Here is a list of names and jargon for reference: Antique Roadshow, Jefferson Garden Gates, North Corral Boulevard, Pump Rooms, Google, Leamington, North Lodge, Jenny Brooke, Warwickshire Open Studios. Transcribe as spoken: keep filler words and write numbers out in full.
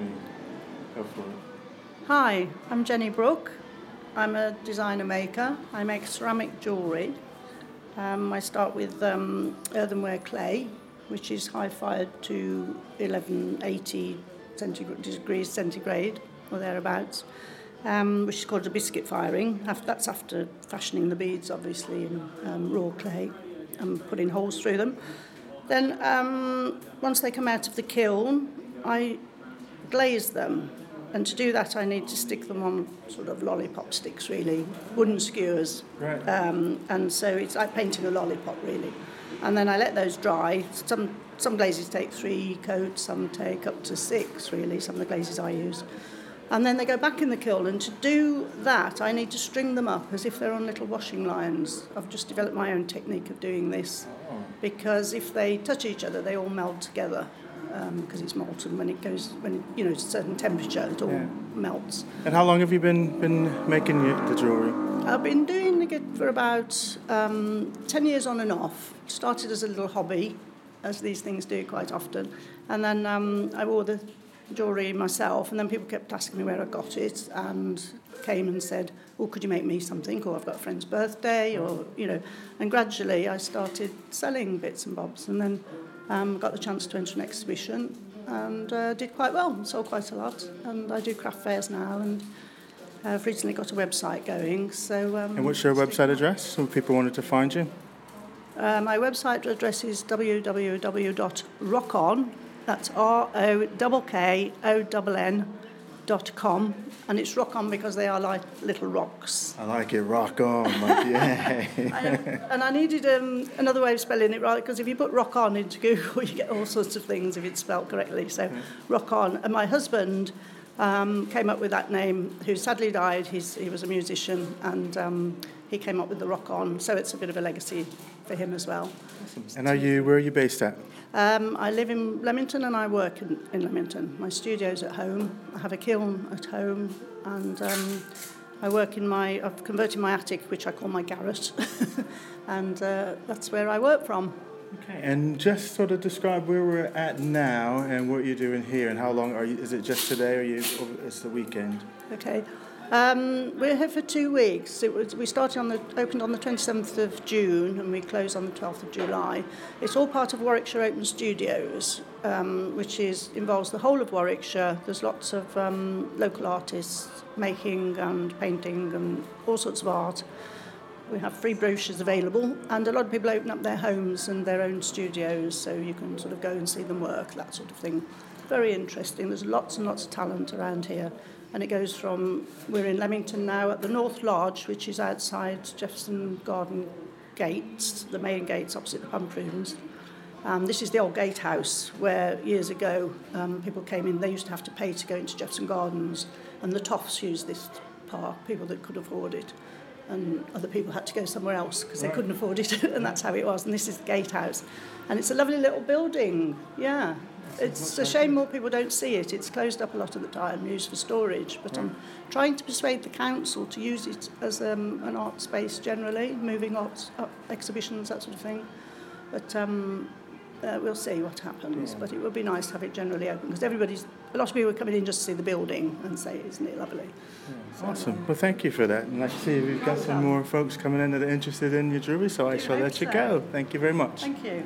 me. Go for it. Hi, I'm Jenny Brooke. I'm a designer maker. I make ceramic jewellery. Um, I start with um, earthenware clay, which is high fired to eleven eighty centigrade, degrees centigrade or thereabouts, um, which is called a biscuit firing. That's after fashioning the beads, obviously, in um, raw clay and putting holes through them. Then um, once they come out of the kiln, I glaze them. And to do that, I need to stick them on sort of lollipop sticks, really, wooden skewers. Right. Um, and so it's like painting a lollipop, really. And then I let those dry. Some some glazes take three coats, some take up to six, really, some of the glazes I use. And then they go back in the kiln. And to do that, I need to string them up as if they're on little washing lines. I've just developed my own technique of doing this. Oh. Because if they touch each other, they all meld together. Because um, it's molten when it goes, when you know, it's a certain temperature, it all yeah. melts. And how long have you been been making the jewellery? I've been doing it for about um, ten years on and off. Started as a little hobby, as these things do quite often, and then um, I wore the jewellery myself. And then people kept asking me where I got it, and came and said, "Oh, could you make me something?" Or I've got a friend's birthday, or you know. And gradually, I started selling bits and bobs, and then. Um, got the chance to enter an exhibition and uh, did quite well, sold quite a lot. And I do craft fairs now, and I've recently got a website going. So. Um, and what's your website address if people wanted to find you? Uh, my website address is w w w dot rock on, that's R O K K O N N dot com, and it's rock on because they are like little rocks. I like it, rock on, like, yeah. And I needed um, another way of spelling it right, because if you put rock on into Google, you get all sorts of things if it's spelled correctly. So, yeah. Rock on. And my husband um, came up with that name, who sadly died. He's, he was a musician, and um, he came up with the rock on. So it's a bit of a legacy for him as well. And are you? Where are you based at? Um, I live in Leamington and I work in, in Leamington. My studio's at home. I have a kiln at home, and um, I work in my. I've converted my attic, which I call my garret, and uh, that's where I work from. Okay. And just sort of describe where we're at now and what you're doing here, and how long are you? Is it just today, or are you? Or it's the weekend. Okay. Um, we're here for two weeks. It was, we started on the opened on the twenty-seventh of June, and we close on the twelfth of July. It's all part of Warwickshire Open Studios, um, which is involves the whole of Warwickshire. There's lots of um, local artists making and painting and all sorts of art. We have free brochures available, and a lot of people open up their homes and their own studios, so you can sort of go and see them work, that sort of thing. Very interesting. There's lots and lots of talent around here. And it goes from, we're in Leamington now at the North Lodge, which is outside Jefferson Garden Gates, the main gates opposite the Pump Rooms. Um, this is the old gatehouse where years ago um, people came in. They used to have to pay to go into Jefferson Gardens, and the toffs used this park, people that could afford it. And other people had to go somewhere else because they right. couldn't afford it, and that's how it was. And this is the gatehouse. And it's a lovely little building, yeah. It's a shame more people don't see it. It's closed up a lot of the time, used for storage. But right. I'm trying to persuade the council to use it as um, an art space generally, moving arts, art exhibitions, that sort of thing. But um, uh, we'll see what happens. Yeah. But it would be nice to have it generally open, because everybody's, a lot of people are coming in just to see the building and say, isn't it lovely? Yeah. So, awesome. Well, thank you for that. And I see we've got some more folks coming in that are interested in your jewellery, so I shall let you go. Thank you very much. Thank you.